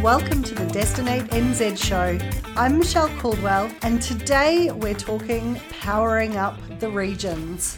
and welcome to the Destinate NZ Show. I'm Michelle Caldwell, and today we're talking powering up the regions.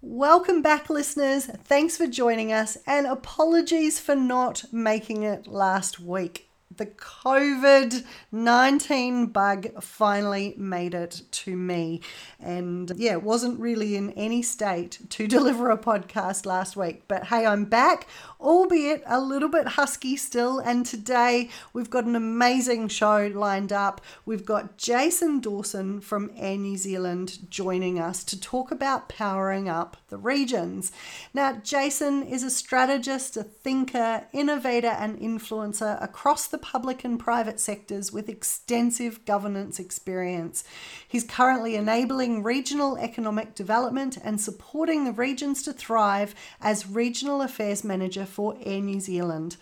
Welcome back, listeners. Thanks for joining us, and apologies for not making it last week. The COVID-19 bug finally made it to me, and wasn't really in any state to deliver a podcast last week. But hey, I'm back, albeit a little bit husky still, and today we've got an amazing show lined up. We've got Jason Dawson from Air New Zealand joining us to talk about powering up the regions. Now, Jason is a strategist, a thinker, innovator, and influencer across the public and private sectors with extensive governance experience. He's currently enabling regional economic development and supporting the regions to thrive as Regional Affairs Manager for Air New Zealand.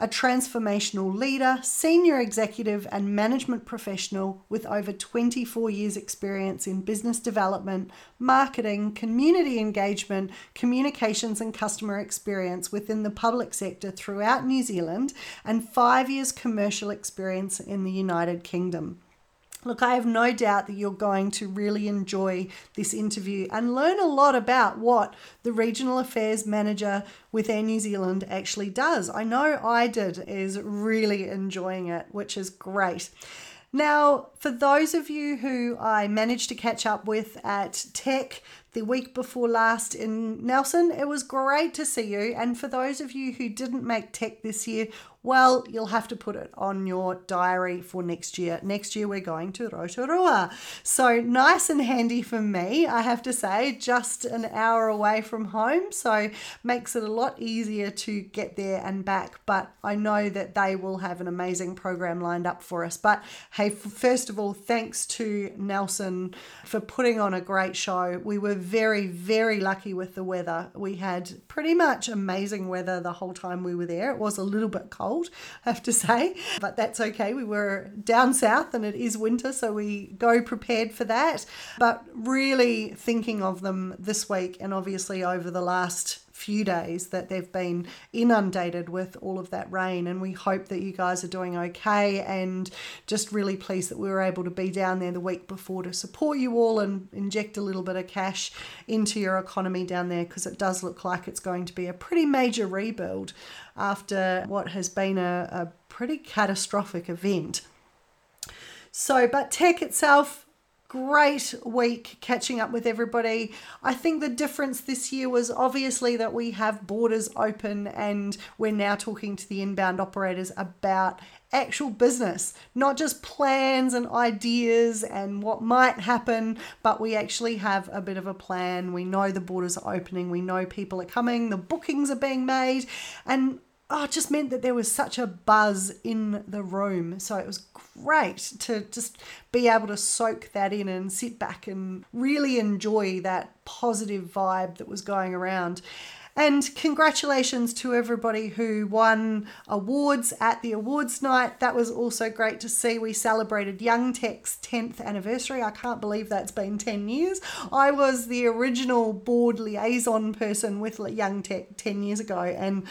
A transformational leader, senior executive and management professional with over 24 years experience in business development, marketing, community engagement, communications and customer experience within the public sector throughout New Zealand, and 5 years commercial experience in the United Kingdom. Look, I have no doubt that you're going to really enjoy this interview and learn a lot about what the Regional Affairs Manager with Air New Zealand actually does. I know I did, is really enjoying it, which is great. Now, for those of you who I managed to catch up with at Tech the week before last in Nelson, it was great to see you. And for those of you who didn't make Tech this year, well, you'll have to put it on your diary for next year. Next year, we're going to Rotorua. So nice and handy for me, I have to say, just an hour away from home. So makes it a lot easier to get there and back. But I know that they will have an amazing program lined up for us. But hey, first of all, thanks to Nelson for putting on a great show. We were very, very lucky with the weather. We had pretty much amazing weather the whole time we were there. It was a little bit cold, I have to say, but that's okay. We were down south and it is winter, so we go prepared for that. But really thinking of them this week, and obviously over the last few days that they've been inundated with all of that rain, and we hope that you guys are doing okay, and just really pleased that we were able to be down there the week before to support you all and inject a little bit of cash into your economy down there, because it does look like it's going to be a pretty major rebuild after what has been a pretty catastrophic event. So, but Tech itself, great week catching up with everybody. I think the difference this year was obviously that we have borders open and we're now talking to the inbound operators about actual business, not just plans and ideas and what might happen, but we actually have a bit of a plan. We know the borders are opening, we know people are coming, the bookings are being made, and it just meant that there was such a buzz in the room. So it was great to just be able to soak that in and sit back and really enjoy that positive vibe that was going around. And congratulations to everybody who won awards at the awards night. That was also great to see. We celebrated Young Tech's 10th anniversary. I can't believe that's been 10 years. I was the original board liaison person with Young Tech 10 years ago, and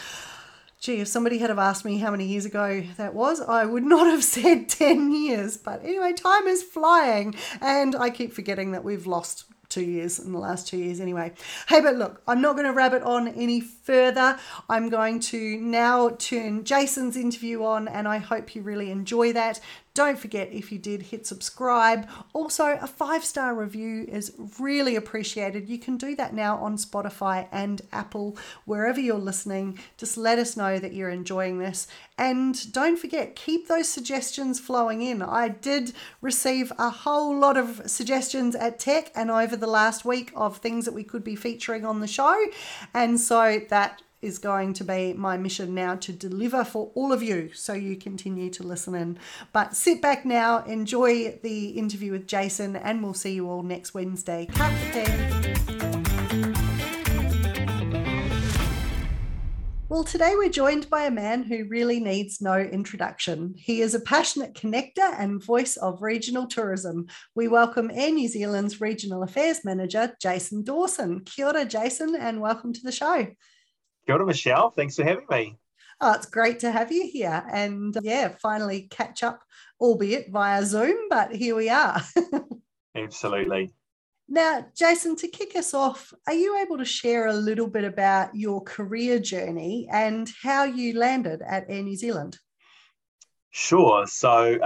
gee, if somebody had have asked me how many years ago that was, I would not have said 10 years. But anyway, time is flying, and I keep forgetting that we've lost 2 years in the last 2 years anyway. Hey, but look, I'm not going to rabbit on any further. I'm going to now turn Jason's interview on, and I hope you really enjoy that. Don't forget, if you did, hit subscribe. Also, a 5-star review is really appreciated. You can do that now on Spotify and Apple, wherever you're listening. Just let us know that you're enjoying this. And don't forget, keep those suggestions flowing in. I did receive a whole lot of suggestions at Tech and over the last week of things that we could be featuring on the show. And so that is going to be my mission now, to deliver for all of you, so you continue to listen in. But sit back now, enjoy the interview with Jason, and we'll see you all next Wednesday. Cut the thing. Well, today we're joined by a man who really needs no introduction. He is a passionate connector and voice of regional tourism. We welcome Air New Zealand's Regional Affairs Manager, Jason Dawson. Kia ora, Jason, and welcome to the show. Kia ora, Michelle. Thanks for having me. Oh, it's great to have you here and yeah, finally catch up, albeit via Zoom, but here we are. Absolutely. Now, Jason, to kick us off, are you able to share a little bit about your career journey and how you landed at Air New Zealand? Sure. So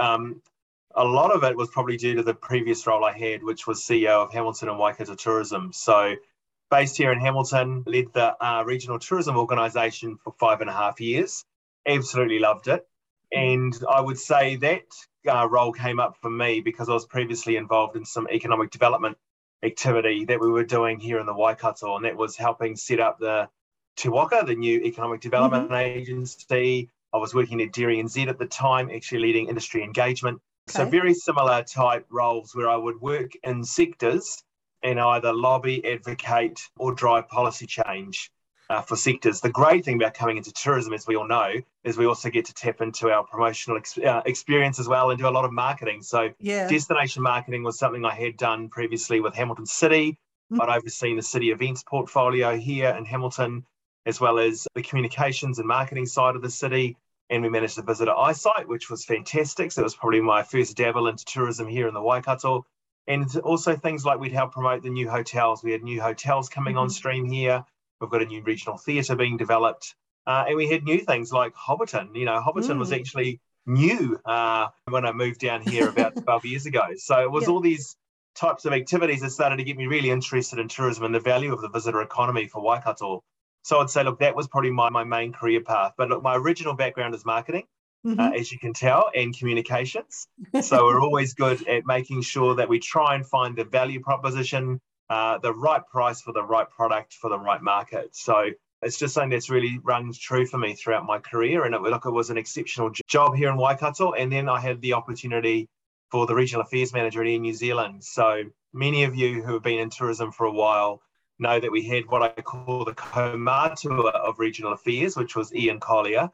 a lot of it was probably due to the previous role I had, which was CEO of Hamilton and Waikato Tourism. So based here in Hamilton, led the regional tourism organisation for 5.5 years. Absolutely loved it. And I would say that role came up for me because I was previously involved in some economic development activity that we were doing here in the Waikato, and that was helping set up the Te Waka, the new economic development agency. I was working at Dairy NZ at the time, actually leading industry engagement. Okay. So very similar type roles where I would work in sectors and either lobby, advocate or drive policy change for sectors. The great thing about coming into tourism, as we all know, is we also get to tap into our promotional experience as well and do a lot of marketing. So destination marketing was something I had done previously with Hamilton City. I'd overseen the city events portfolio here in Hamilton, as well as the communications and marketing side of the city. And we managed to visit eyesight, which was fantastic. So it was probably my first dabble into tourism here in the Waikato. And also things like we'd help promote the new hotels. We had new hotels coming on stream here. We've got a new regional theatre being developed. And we had new things like Hobbiton. You know, Hobbiton was actually new when I moved down here about 12 years ago. So it was all these types of activities that started to get me really interested in tourism and the value of the visitor economy for Waikato. So I'd say, look, that was probably my main career path. But look, my original background is marketing, as you can tell, and communications. So we're always good at making sure that we try and find the value proposition, the right price for the right product for the right market. So it's just something that's really rung true for me throughout my career. And it was an exceptional job here in Waikato. And then I had the opportunity for the Regional Affairs Manager at Air New Zealand. So many of you who have been in tourism for a while know that we had what I call the Komatua of regional affairs, which was Ian Collier.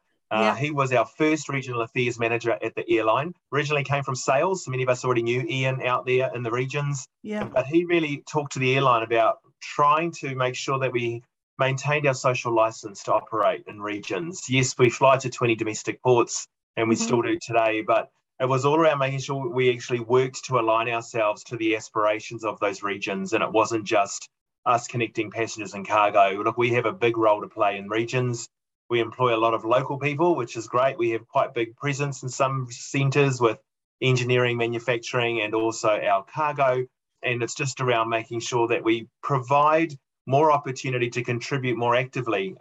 He was our first regional affairs manager at the airline. Originally came from sales. So many of us already knew Ian out there in the regions. But he really talked to the airline about trying to make sure that we maintained our social license to operate in regions. Yes, we fly to 20 domestic ports and we still do today, but it was all around making sure we actually worked to align ourselves to the aspirations of those regions. And it wasn't just us connecting passengers and cargo. Look, we have a big role to play in regions. We employ a lot of local people, which is great. We have quite big presence in some centres with engineering, manufacturing, and also our cargo. And it's just around making sure that we provide more opportunity to contribute more actively in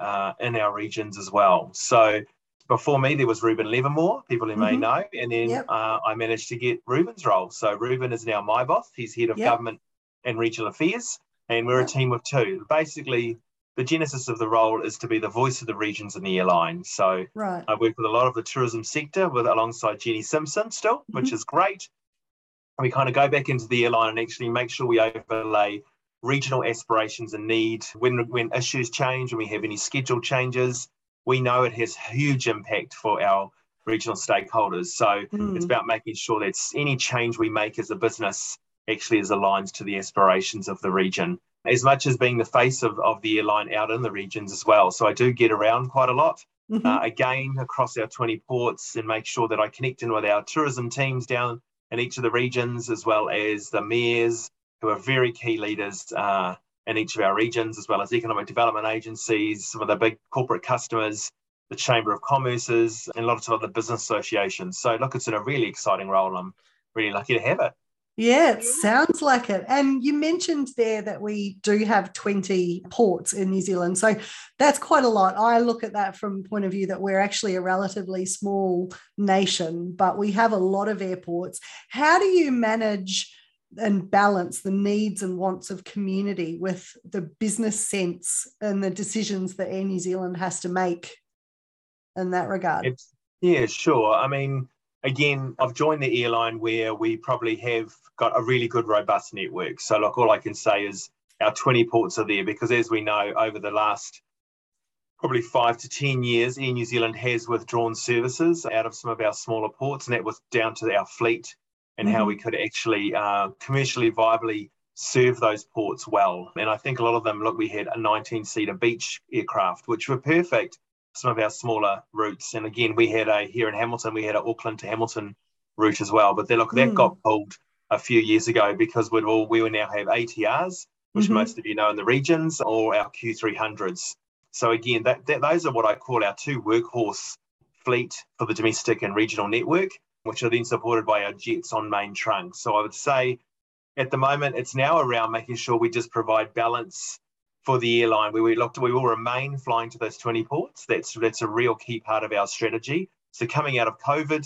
our regions as well. So before me, there was Reuben Livermore, people who may know. And then I managed to get Reuben's role. So Reuben is now my boss. He's head of government and regional affairs. And we're a team of two. Basically, the genesis of the role is to be the voice of the regions in the airline. So I work with a lot of the tourism sector alongside Jeannie Simpson still, which is great. And we kind of go back into the airline and actually make sure we overlay regional aspirations and need. When issues change, when we have any schedule changes, we know it has huge impact for our regional stakeholders. So it's about making sure that any change we make as a business actually is aligned to the aspirations of the region, as much as being the face of the airline out in the regions as well. So I do get around quite a lot, again, across our 20 ports and make sure that I connect in with our tourism teams down in each of the regions, as well as the mayors, who are very key leaders in each of our regions, as well as economic development agencies, some of the big corporate customers, the Chamber of Commerce's, and lots of other business associations. So look, it's in a really exciting role. I'm really lucky to have it. Yeah, it sounds like it. And you mentioned there that we do have 20 ports in New Zealand. So that's quite a lot. I look at that from the point of view that we're actually a relatively small nation, but we have a lot of airports. How do you manage and balance the needs and wants of community with the business sense and the decisions that Air New Zealand has to make in that regard? Yeah, sure. I mean, again, I've joined the airline where we probably have got a really good, robust network. So, look, all I can say is our 20 ports are there because, as we know, over the last probably 5 to 10 years, Air New Zealand has withdrawn services out of some of our smaller ports, and that was down to our fleet and how we could actually commercially viably serve those ports well. And I think a lot of them, look, we had a 19-seater beach aircraft, which were perfect some of our smaller routes. And again, we had a, here in Hamilton, we had an Auckland to Hamilton route as well. But then, look, that got pulled a few years ago because we will now have ATRs, which most of you know in the regions, or our Q300s. So again, those are what I call our two workhorse fleet for the domestic and regional network, which are then supported by our jets on main trunk. So I would say at the moment, it's now around making sure we just provide balance for the airline. We will remain flying to those 20 ports. That's a real key part of our strategy. So coming out of COVID,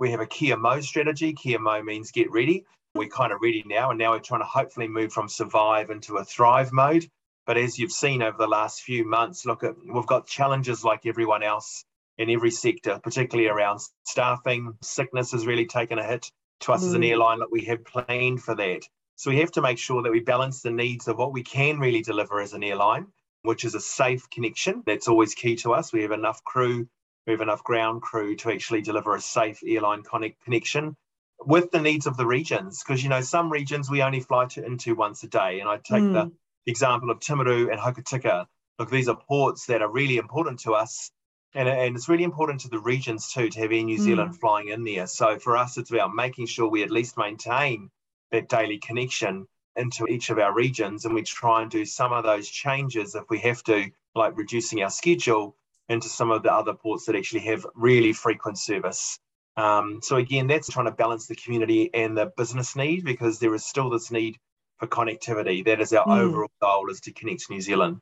we have a Kia Mau strategy. Kia Mau means get ready. We're kind of ready now, and now we're trying to hopefully move from survive into a thrive mode. But as you've seen over the last few months, look, we've got challenges like everyone else in every sector, particularly around staffing. Sickness has really taken a hit to us as an airline. Look, we have planned for that. So we have to make sure that we balance the needs of what we can really deliver as an airline, which is a safe connection. That's always key to us. We have enough crew, we have enough ground crew to actually deliver a safe airline connection with the needs of the regions. Because, you know, some regions we only fly into once a day. And I take the example of Timaru and Hokitika. Look, these are ports that are really important to us. And it's really important to the regions too, to have Air New Zealand flying in there. So for us, it's about making sure we at least maintain that daily connection into each of our regions. And we try and do some of those changes if we have to, like reducing our schedule into some of the other ports that actually have really frequent service. So again, that's trying to balance the community and the business need, because there is still this need for connectivity. That is our overall goal, is to connect New Zealand.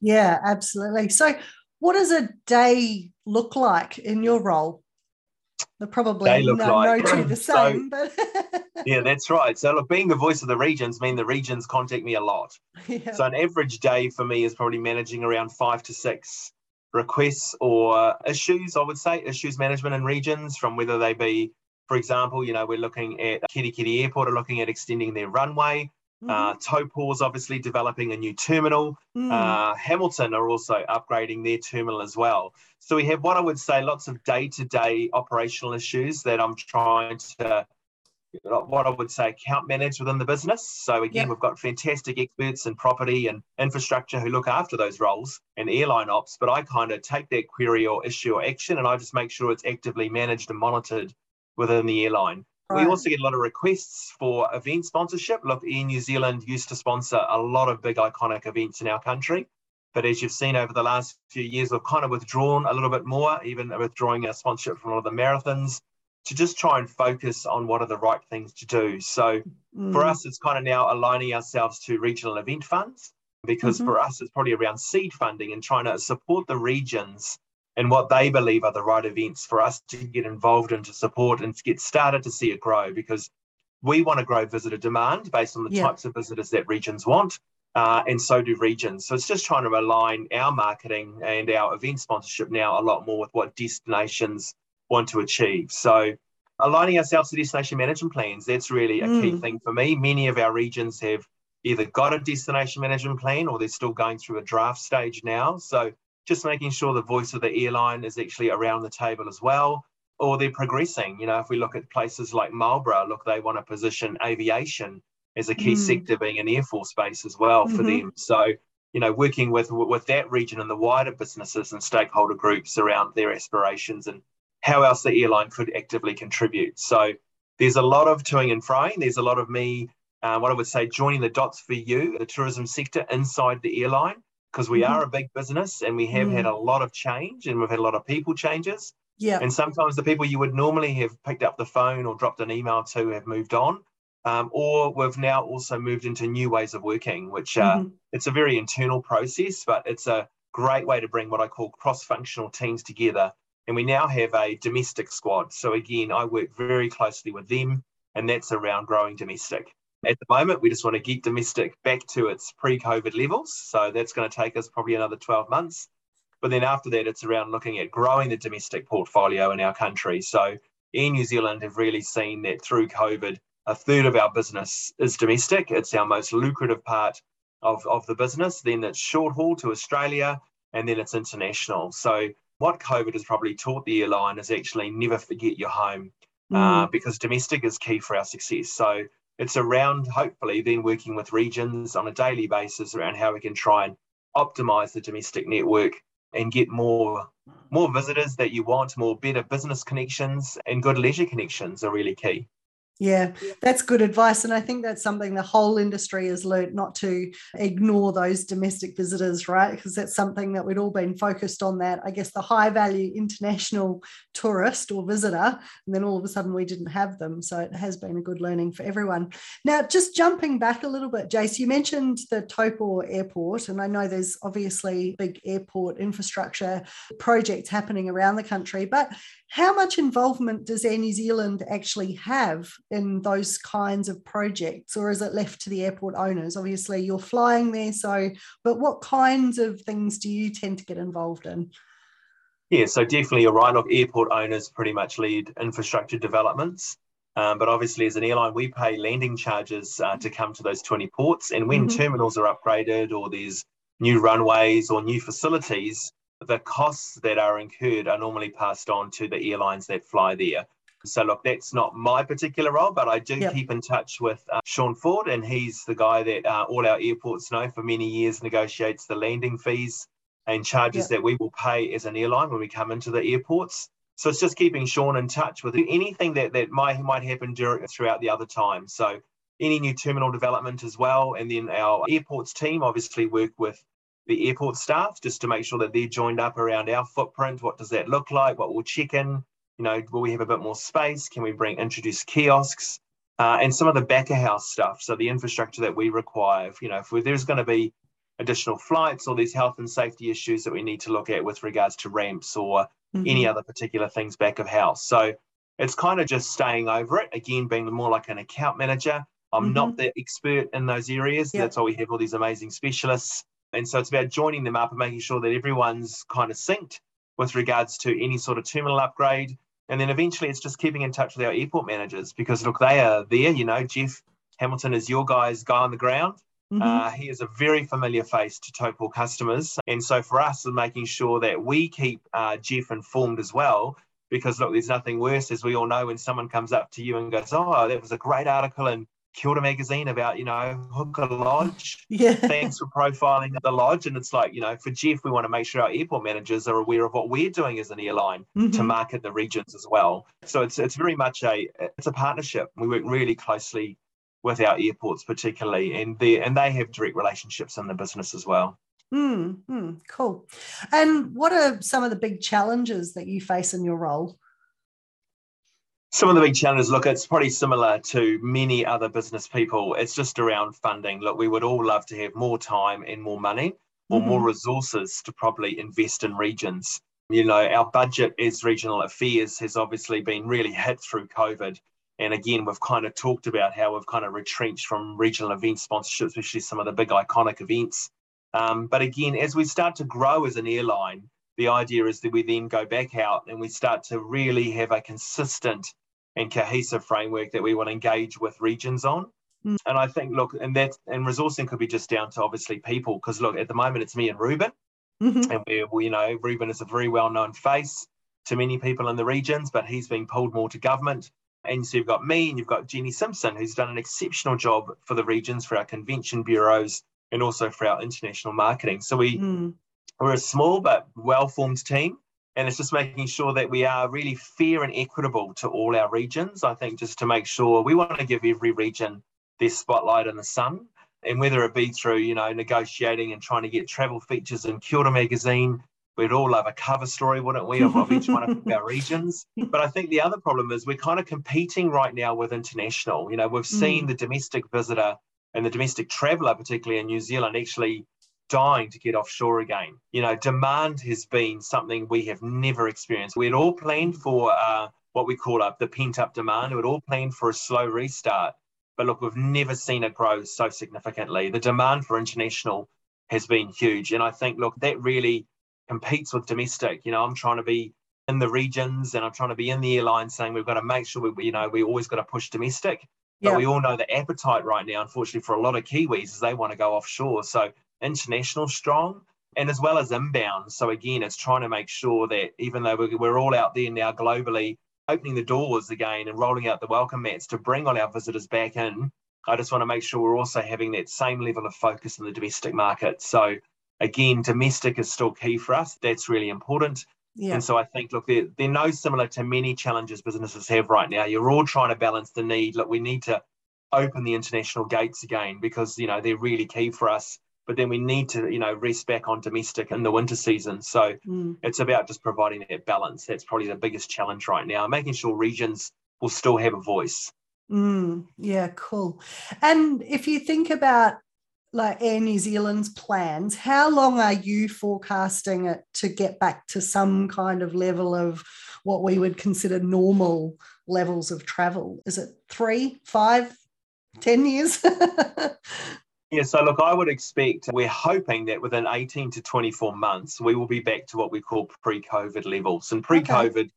Yeah, absolutely. So what does a day look like in your role? They're probably no two the same. So, but yeah, that's right. So look, being the voice of the regions means the regions contact me a lot. Yeah. So an average day for me is probably managing around 5 to 6 requests or issues, I would say, issues management in regions, from whether they be, for example, you know, we're looking at Kirikiriroa Airport are looking at extending their runway. Topol's obviously developing a new terminal. Hamilton are also upgrading their terminal as well. So we have what I would say lots of day-to-day operational issues that I'm trying to, what I would say, account manage within the business. So again, we've got fantastic experts in property and infrastructure who look after those roles and airline ops, but I kind of take that query or issue or action and I just make sure it's actively managed and monitored within the airline. We also get a lot of requests for event sponsorship. Look, Air New Zealand used to sponsor a lot of big iconic events in our country. But as you've seen over the last few years, we've kind of withdrawn a little bit more, even withdrawing our sponsorship from a lot of the marathons, to just try and focus on what are the right things to do. So for us, it's kind of now aligning ourselves to regional event funds, because for us, it's probably around seed funding and trying to support the regions and what they believe are the right events for us to get involved in, to support and to get started to see it grow, because we want to grow visitor demand based on the types of visitors that regions want, and so do regions. So it's just trying to align our marketing and our event sponsorship now a lot more with what destinations want to achieve. So aligning ourselves to destination management plans, that's really a key thing for me. Many of our regions have either got a destination management plan or they're still going through a draft stage now. So just making sure the voice of the airline is actually around the table as well, or they're progressing. You know, if we look at places like Marlborough, look, they want to position aviation as a key sector, being an Air Force base as well for them. So, you know, working with that region and the wider businesses and stakeholder groups around their aspirations and how else the airline could actively contribute. So there's a lot of toing and froing. There's a lot of me, what I would say, joining the dots for you, the tourism sector, inside the airline, because we are a big business and we have had a lot of change and we've had a lot of people changes. Yeah. And sometimes the people you would normally have picked up the phone or dropped an email to have moved on, or we've now also moved into new ways of working, which it's a very internal process, but it's a great way to bring what I call cross-functional teams together. And we now have a domestic squad. So again, I work very closely with them, and that's around growing domestic. At the moment, we just want to get domestic back to its pre-COVID levels. So that's going to take us probably another 12 months. But then after that, it's around looking at growing the domestic portfolio in our country. So Air New Zealand have really seen that through COVID, a third of our business is domestic. It's our most lucrative part of the business. Then it's short haul to Australia, and then it's international. So what COVID has probably taught the airline is actually never forget your home, because domestic is key for our success. So it's around, hopefully, then working with regions on a daily basis around how we can try and optimise the domestic network and get more visitors that you want, more better business connections and good leisure connections are really key. Yeah, that's good advice. And I think that's something the whole industry has learnt, not to ignore those domestic visitors, right? Because that's something that we'd all been focused on, that, I guess, the high value international tourist or visitor, and then all of a sudden we didn't have them. So it has been a good learning for everyone. Now, just jumping back a little bit, Jace, you mentioned the Topol Airport, and I know there's obviously big airport infrastructure projects happening around the country, but how much involvement does Air New Zealand actually have in those kinds of projects, or is it left to the airport owners? Obviously, you're flying there, so, but what kinds of things do you tend to get involved in? Yeah, so definitely you're right, airport owners pretty much lead infrastructure developments, but obviously as an airline, we pay landing charges to come to those 20 ports, and when terminals are upgraded or there's new runways or new facilities, the costs that are incurred are normally passed on to the airlines that fly there. So look, that's not my particular role, but I do keep in touch with Sean Ford, and he's the guy that all our airports know for many years negotiates the landing fees and charges that we will pay as an airline when we come into the airports. So it's just keeping Sean in touch with anything that might happen throughout the other time. So any new terminal development as well. And then our airports team obviously work with the airport staff just to make sure that they're joined up around our footprint. What does that look like? What will check in? You know, will we have a bit more space? Can we introduce kiosks and some of the back of house stuff? So the infrastructure that we require, if there's going to be additional flights or these health and safety issues that we need to look at with regards to ramps or any other particular things back of house. So it's kind of just staying over it, again, being more like an account manager. I'm not the expert in those areas. Yep. That's why we have all these amazing specialists. And so it's about joining them up and making sure that everyone's kind of synced with regards to any sort of terminal upgrade. And then eventually it's just keeping in touch with our airport managers, because look, they are there, Jeff Hamilton is your guy on the ground. He is a very familiar face to Topol customers. And so for us, making sure that we keep Jeff informed as well, because look, there's nothing worse, as we all know, when someone comes up to you and goes, oh, that was a great article in Kia Mau magazine about, Hooker Lodge. Yeah. Thanks for profiling the lodge. And it's like, for Jeff, we want to make sure our airport managers are aware of what we're doing as an airline to market the regions as well. So it's very much a partnership. We work really closely with our airports particularly, and they have direct relationships in the business as well. Cool. And what are some of the big challenges that you face in your role? Some of the big challenges, look, it's probably similar to many other business people. It's just around funding. Look, we would all love to have more time and more money or more resources to probably invest in regions. Our budget as regional affairs has obviously been really hit through COVID. And again, we've kind of talked about how we've kind of retrenched from regional event sponsorship, especially some of the big iconic events. But again, as we start to grow as an airline, the idea is that we then go back out and we start to really have a consistent and cohesive framework that we want to engage with regions on. And I think, look, and resourcing could be just down to obviously people, because look, at the moment it's me and Reuben, and we Reuben is a very well-known face to many people in the regions, but he's being pulled more to government. And so you've got me and you've got Jeannie Simpson, who's done an exceptional job for the regions, for our convention bureaus, and also for our international marketing. So we're a small but well-formed team, and it's just making sure that we are really fair and equitable to all our regions. I think just to make sure we want to give every region their spotlight in the sun, and whether it be through, negotiating and trying to get travel features in Kia Mau magazine, we'd all love a cover story, wouldn't we, of each one of our regions. But I think the other problem is we're kind of competing right now with international. We've seen the domestic visitor and the domestic traveller, particularly in New Zealand, actually dying to get offshore again. Demand has been something we have never experienced. We'd all planned for what we call the pent-up demand. We'd all planned for a slow restart. But look, we've never seen it grow so significantly. The demand for international has been huge. And I think, look, that really competes with domestic. I'm trying to be in the regions and I'm trying to be in the airline saying we've got to make sure we always got to push domestic. But we all know the appetite right now, unfortunately, for a lot of Kiwis is they want to go offshore. So international strong, and as well as inbound. So again, it's trying to make sure that even though we're all out there now globally, opening the doors again and rolling out the welcome mats to bring all our visitors back in, I just want to make sure we're also having that same level of focus in the domestic market. So again, domestic is still key for us. That's really important. Yeah. And so I think, look, they're no similar to many challenges businesses have right now. You're all trying to balance the need. Look, we need to open the international gates again because, you know, they're really key for us. But then we need to, you know, rest back on domestic in the winter season. So it's about just providing that balance. That's probably the biggest challenge right now, making sure regions will still have a voice. Yeah, cool. And if you think about like Air New Zealand's plans, how long are you forecasting it to get back to some kind of level of what we would consider normal levels of travel? Is it 3, 5, 10 years? Yeah, so look, I would expect, we're hoping that within 18 to 24 months, we will be back to what we call pre-COVID levels. And pre-COVID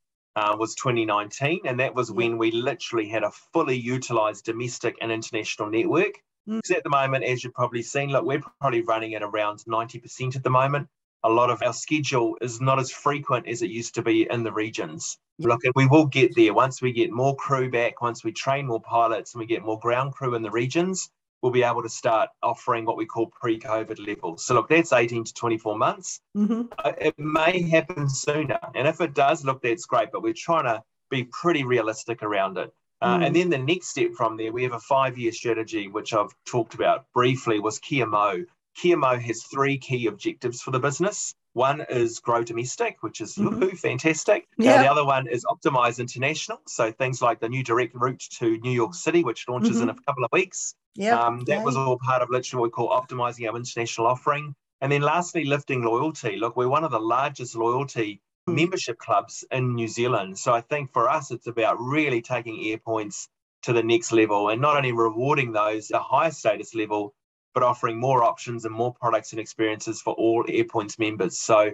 was 2019, and that was when we literally had a fully utilised domestic and international network. Because at the moment, as you've probably seen, look, we're probably running at around 90% at the moment. A lot of our schedule is not as frequent as it used to be in the regions. Look, we will get there once we get more crew back, once we train more pilots and we get more ground crew in the regions. We'll be able to start offering what we call pre-COVID levels. So look, that's 18 to 24 months. It may happen sooner. And if it does, look, that's great, but we're trying to be pretty realistic around it. And then the next step from there, we have a 5-year strategy, which I've talked about briefly, was Kia Mau. Kia Mau has 3 key objectives for the business. One is grow domestic, which is fantastic. Yeah. The other one is optimise international. So things like the new direct route to New York City, which launches in a couple of weeks. That was all part of literally what we call optimising our international offering. And then lastly, lifting loyalty. Look, we're one of the largest loyalty membership clubs in New Zealand. So I think for us, it's about really taking AirPoints to the next level and not only rewarding those at a higher status level, but offering more options and more products and experiences for all AirPoints members. So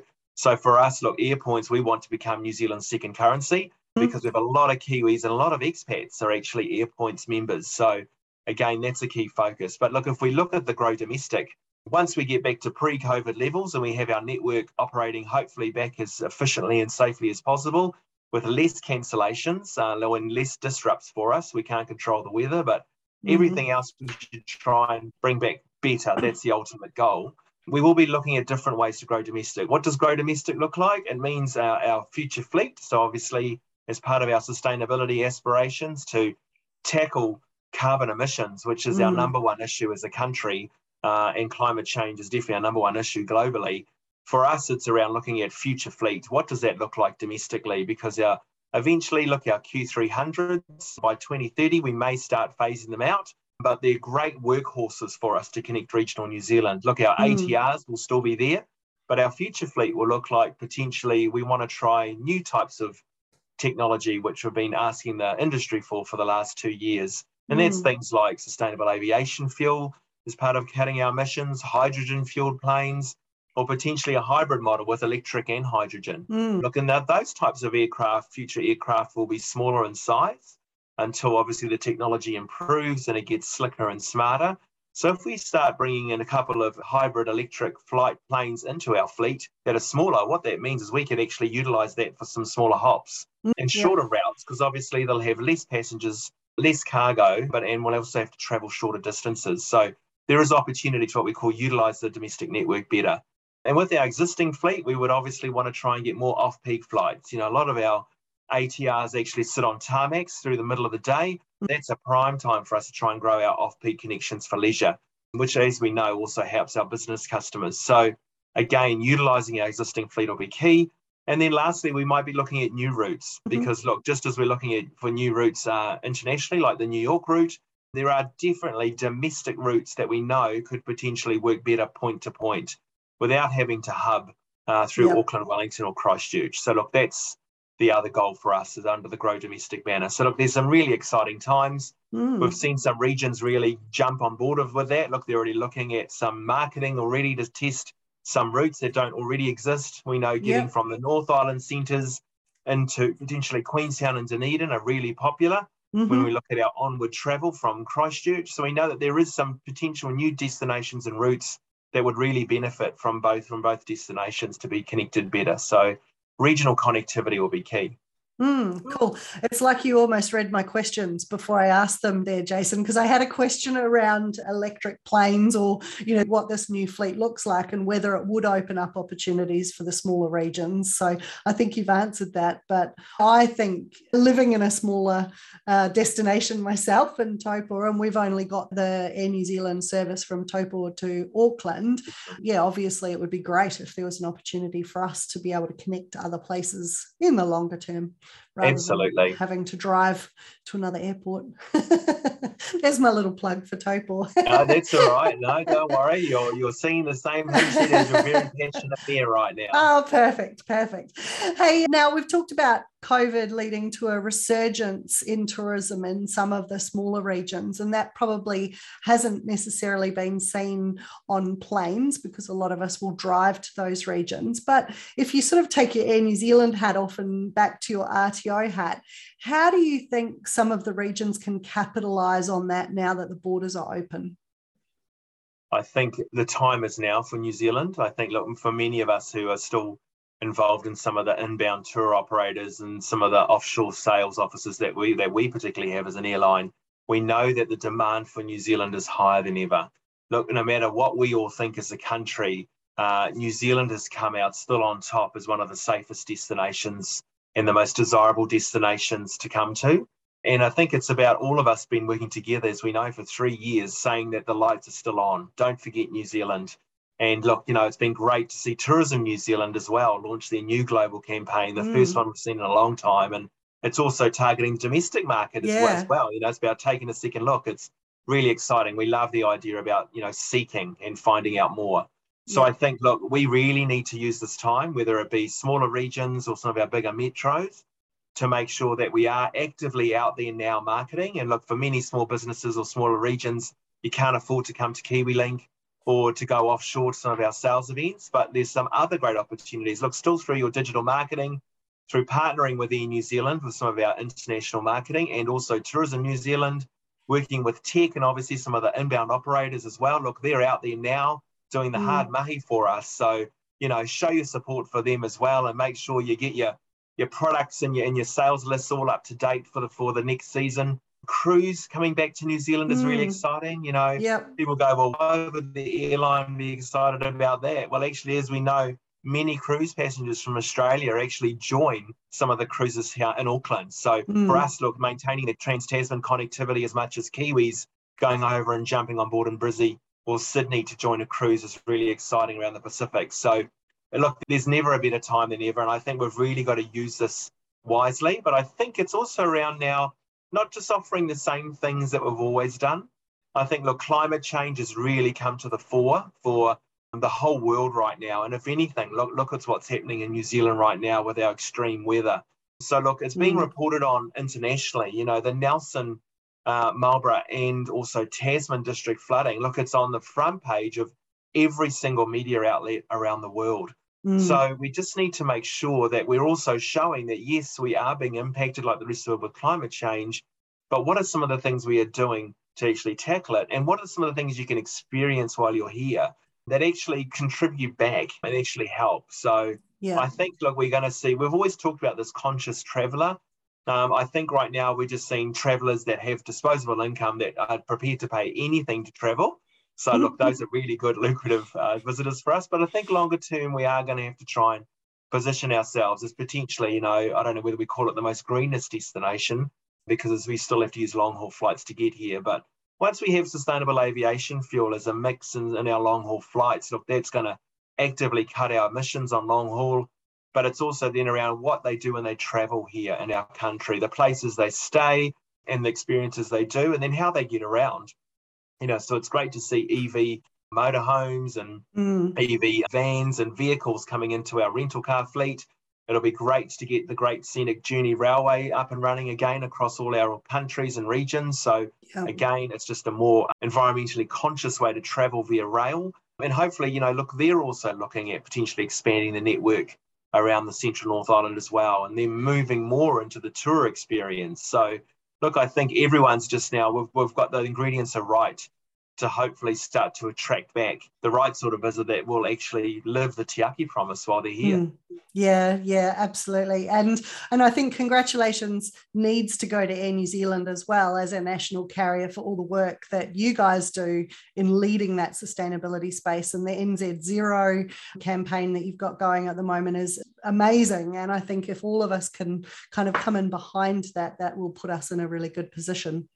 for us, look, AirPoints, we want to become New Zealand's second currency because we have a lot of Kiwis and a lot of expats are actually AirPoints members. So again, that's a key focus. But look, if we look at the grow domestic, once we get back to pre-COVID levels and we have our network operating hopefully back as efficiently and safely as possible with less cancellations and less disrupts for us, we can't control the weather, but everything else we should try and bring back better. That's the ultimate goal. We will be looking at different ways to grow domestic. What does grow domestic look like? It means our future fleet. So obviously, as part of our sustainability aspirations to tackle carbon emissions, which is our number one issue as a country, and climate change is definitely our number one issue globally. For us, it's around looking at future fleet. What does that look like domestically? Because eventually, look, our Q300s, by 2030, we may start phasing them out, but they're great workhorses for us to connect regional New Zealand. Look, our ATRs will still be there, but our future fleet will look like potentially we want to try new types of technology, which we've been asking the industry for the last 2 years. And that's things like sustainable aviation fuel as part of cutting our emissions, hydrogen-fueled planes, or potentially a hybrid model with electric and hydrogen. Look, and those types of aircraft, future aircraft, will be smaller in size until obviously the technology improves and it gets slicker and smarter. So if we start bringing in a couple of hybrid electric flight planes into our fleet that are smaller, what that means is we could actually utilise that for some smaller hops and shorter routes, because obviously they'll have less passengers, less cargo, and we'll also have to travel shorter distances. So there is opportunity to what we call utilise the domestic network better. And with our existing fleet, we would obviously want to try and get more off-peak flights. You know, a lot of our ATRs actually sit on tarmacs through the middle of the day. That's a prime time for us to try and grow our off-peak connections for leisure, which, as we know, also helps our business customers. So again, utilising our existing fleet will be key. And then lastly, we might be looking at new routes because, look, just as we're looking at for new routes internationally, like the New York route, there are definitely domestic routes that we know could potentially work better point to point without having to hub through Auckland, Wellington or Christchurch. So, look, that's the other goal for us is under the Grow Domestic banner. So, look, there's some really exciting times. We've seen some regions really jump on board with that. Look, they're already looking at some marketing already to test some routes that don't already exist. We know getting from the North Island centres into potentially Queenstown and Dunedin are really popular when we look at our onward travel from Christchurch. So we know that there is some potential new destinations and routes that would really benefit from both destinations to be connected better. So regional connectivity will be key. Cool. It's like you almost read my questions before I asked them there, Jason, because I had a question around electric planes or, you know, what this new fleet looks like and whether it would open up opportunities for the smaller regions. So I think you've answered that. But I think living in a smaller destination myself in Topol, and we've only got the Air New Zealand service from Topol to Auckland. Yeah, obviously it would be great if there was an opportunity for us to be able to connect to other places in the longer term. Absolutely. Having to drive to another airport. There's my little plug for Topol. No, that's all right. No, don't worry. You're singing the same thing as you're very passionate there right now. Oh, perfect, perfect. Hey, now we've talked about COVID leading to a resurgence in tourism in some of the smaller regions, and that probably hasn't necessarily been seen on planes because a lot of us will drive to those regions. But if you sort of take your Air New Zealand hat off and back to your RTO hat, how do you think some of the regions can capitalise on that now that the borders are open? I think the time is now for New Zealand. I think, look, for many of us who are still involved in some of the inbound tour operators and some of the offshore sales offices that we particularly have as an airline, we know that the demand for New Zealand is higher than ever. Look, no matter what we all think as a country, New Zealand has come out still on top as one of the safest destinations and the most desirable destinations to come to. And I think it's about all of us been working together, as we know, for 3 years, saying that the lights are still on. Don't forget New Zealand. And look, you know, it's been great to see Tourism New Zealand as well launch their new global campaign, the first one we've seen in a long time. And it's also targeting the domestic market as well. You know, it's about taking a second look. It's really exciting. We love the idea about, you know, seeking and finding out more. So I think, look, we really need to use this time, whether it be smaller regions or some of our bigger metros, to make sure that we are actively out there now marketing. And look, for many small businesses or smaller regions, you can't afford to come to KiwiLink or to go offshore to some of our sales events, but there's some other great opportunities. Look, still through your digital marketing, through partnering with Air New Zealand with some of our international marketing and also Tourism New Zealand, working with tech and obviously some of the inbound operators as well. Look, they're out there now doing the hard mahi for us. So, you know, show your support for them as well and make sure you get your products and your sales lists all up to date for the next season. Cruise coming back to New Zealand is really exciting. You know, people go, well, why would the airline be excited about that? Well, actually, as we know, many cruise passengers from Australia actually join some of the cruises here in Auckland. So for us, look, maintaining the trans-Tasman connectivity as much as Kiwis going over and jumping on board in Brisbane or Sydney to join a cruise is really exciting around the Pacific. So look, there's never a better time than ever. And I think we've really got to use this wisely. But I think it's also around now not just offering the same things that we've always done. I think, look, climate change has really come to the fore for the whole world right now. And if anything, look at what's happening in New Zealand right now with our extreme weather. So, look, it's being reported on internationally. You know, the Nelson, Marlborough and also Tasman district flooding. Look, it's on the front page of every single media outlet around the world. So we just need to make sure that we're also showing that, yes, we are being impacted like the rest of the world with climate change, but what are some of the things we are doing to actually tackle it? And what are some of the things you can experience while you're here that actually contribute back and actually help? So I think, look, we're going to see, we've always talked about this conscious traveller. I think right now we're just seeing travellers that have disposable income that are prepared to pay anything to travel. So, look, those are really good, lucrative visitors for us. But I think longer term, we are going to have to try and position ourselves as potentially, you know, I don't know whether we call it the most greenest destination because we still have to use long-haul flights to get here. But once we have sustainable aviation fuel as a mix in our long-haul flights, look, that's going to actively cut our emissions on long-haul. But it's also then around what they do when they travel here in our country, the places they stay and the experiences they do, and then how they get around. You know, so it's great to see EV motorhomes and EV vans and vehicles coming into our rental car fleet. It'll be great to get the Great Scenic Journey Railway up and running again across all our countries and regions. So, again, it's just a more environmentally conscious way to travel via rail. And hopefully, you know, look, they're also looking at potentially expanding the network around the Central North Island as well, and they're moving more into the tour experience. So, look, I think everyone's just now, we've got the ingredients are right to hopefully start to attract back the right sort of visitor that will actually live the Tiaki promise while they're here. Yeah, absolutely. And I think congratulations needs to go to Air New Zealand as well as a national carrier for all the work that you guys do in leading that sustainability space. And the NZ Zero campaign that you've got going at the moment is amazing. And I think if all of us can kind of come in behind that, that will put us in a really good position.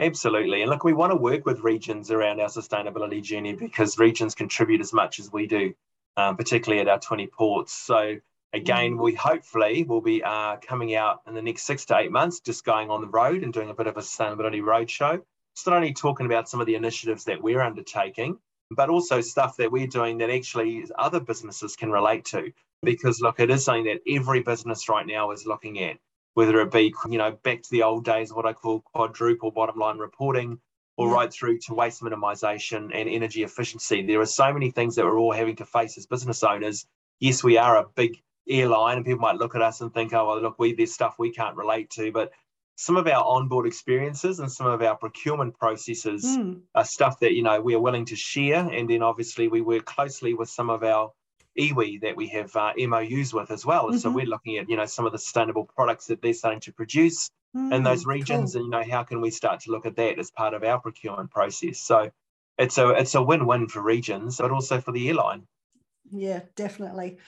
Absolutely. And look, we want to work with regions around our sustainability journey because regions contribute as much as we do, particularly at our 20 ports. So again, we hopefully will be coming out in the next 6 to 8 months, just going on the road and doing a bit of a sustainability roadshow. It's not only talking about some of the initiatives that we're undertaking, but also stuff that we're doing that actually other businesses can relate to. Because look, it is something that every business right now is looking at, whether it be, you know, back to the old days, what I call quadruple bottom line reporting, or right through to waste minimisation and energy efficiency. There are so many things that we're all having to face as business owners. Yes, we are a big airline and people might look at us and think, oh, well, look, there's stuff we can't relate to. But some of our onboard experiences and some of our procurement processes are stuff that, you know, we are willing to share. And then obviously we work closely with some of our iwi that we have MOUs with as well. And so we're looking at, you know, some of the sustainable products that they're starting to produce in those regions. Cool. And, you know, how can we start to look at that as part of our procurement process? So it's a win-win for regions, but also for the airline. Yeah, definitely.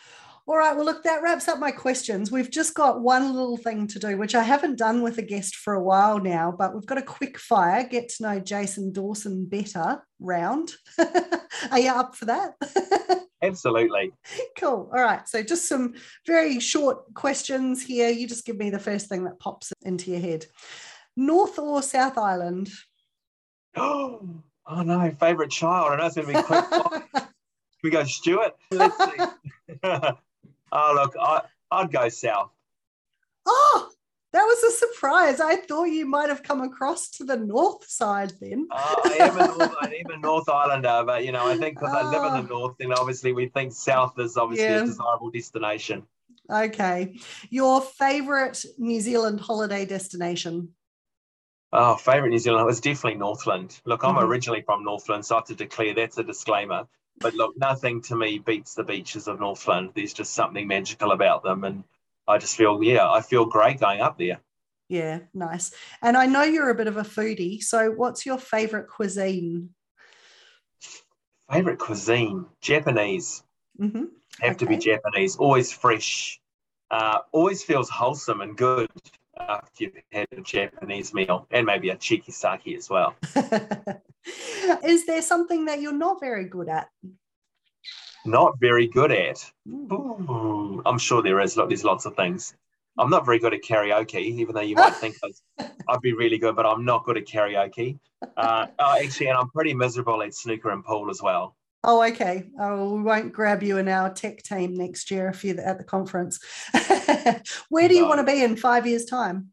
All right, well, look, that wraps up my questions. We've just got one little thing to do, which I haven't done with a guest for a while now, but we've got a quick fire, get to know Jason Dawson better round. Are you up for that? Absolutely. Cool. All right. So just some very short questions here. You just give me the first thing that pops into your head. North or South Island? Oh no, favourite child. I know it's going to be quick. We go Stuart. Let's see. Oh, look, I'd go South. Oh, that was a surprise. I thought you might have come across to the north side then. I am a North Islander, but, you know, I think because I live in the north, then obviously we think south is obviously a desirable destination. Okay. Your favourite New Zealand holiday destination? Oh, favourite New Zealand was definitely Northland. Look, I'm originally from Northland, so I have to declare that's a disclaimer. But look, nothing to me beats the beaches of Northland. There's just something magical about them. And I just feel, I feel great going up there. Yeah, nice. And I know you're a bit of a foodie. So what's your favourite cuisine? Favourite cuisine? Japanese. Have to be Japanese. Always fresh. Always feels wholesome and good after you've had a Japanese meal and maybe a cheeky sake as well. Is there something that you're not very good at? Not very good at? Ooh, I'm sure there is. Look, there's lots of things. I'm not very good at karaoke, even though you might think I'd be really good, but I'm not good at karaoke. And I'm pretty miserable at snooker and pool as well. Oh, okay. Oh, we won't grab you in our tech team next year if you're at the conference. Where do you want to be in 5 years' time?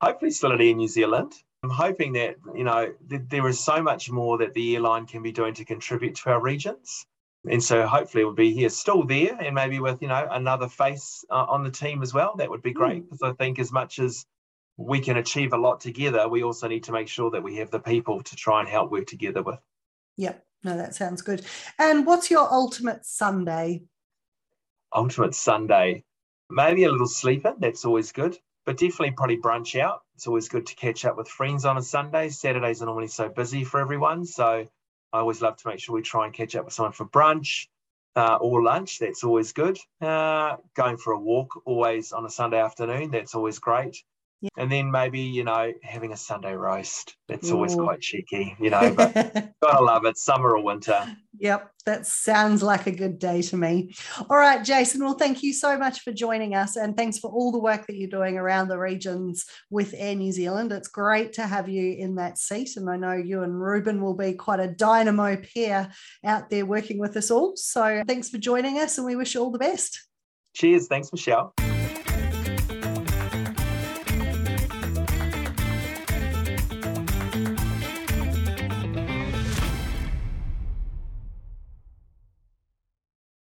Hopefully still at Air New Zealand. I'm hoping that, you know, there is so much more that the airline can be doing to contribute to our regions. And so hopefully we'll be here, still there, and maybe with, you know, another face on the team as well. That would be great, because I think as much as we can achieve a lot together, we also need to make sure that we have the people to try and help work together with. Yep. No, that sounds good. And what's your ultimate Sunday? Ultimate Sunday. Maybe a little sleep in. That's always good. But definitely probably brunch out. It's always good to catch up with friends on a Sunday. Saturdays are normally so busy for everyone. So I always love to make sure we try and catch up with someone for brunch or lunch. That's always good. Going for a walk always on a Sunday afternoon. That's always great. Yeah. And then maybe, you know, having a Sunday roast. That's always quite cheeky, you know, but gotta love it, summer or winter. Yep, that sounds like a good day to me. All right, Jason, well, thank you so much for joining us, and thanks for all the work that you're doing around the regions with Air New Zealand. It's great to have you in that seat, and I know you and Reuben will be quite a dynamo pair out there working with us all. So thanks for joining us, and we wish you all the best. Cheers. Thanks, Michelle.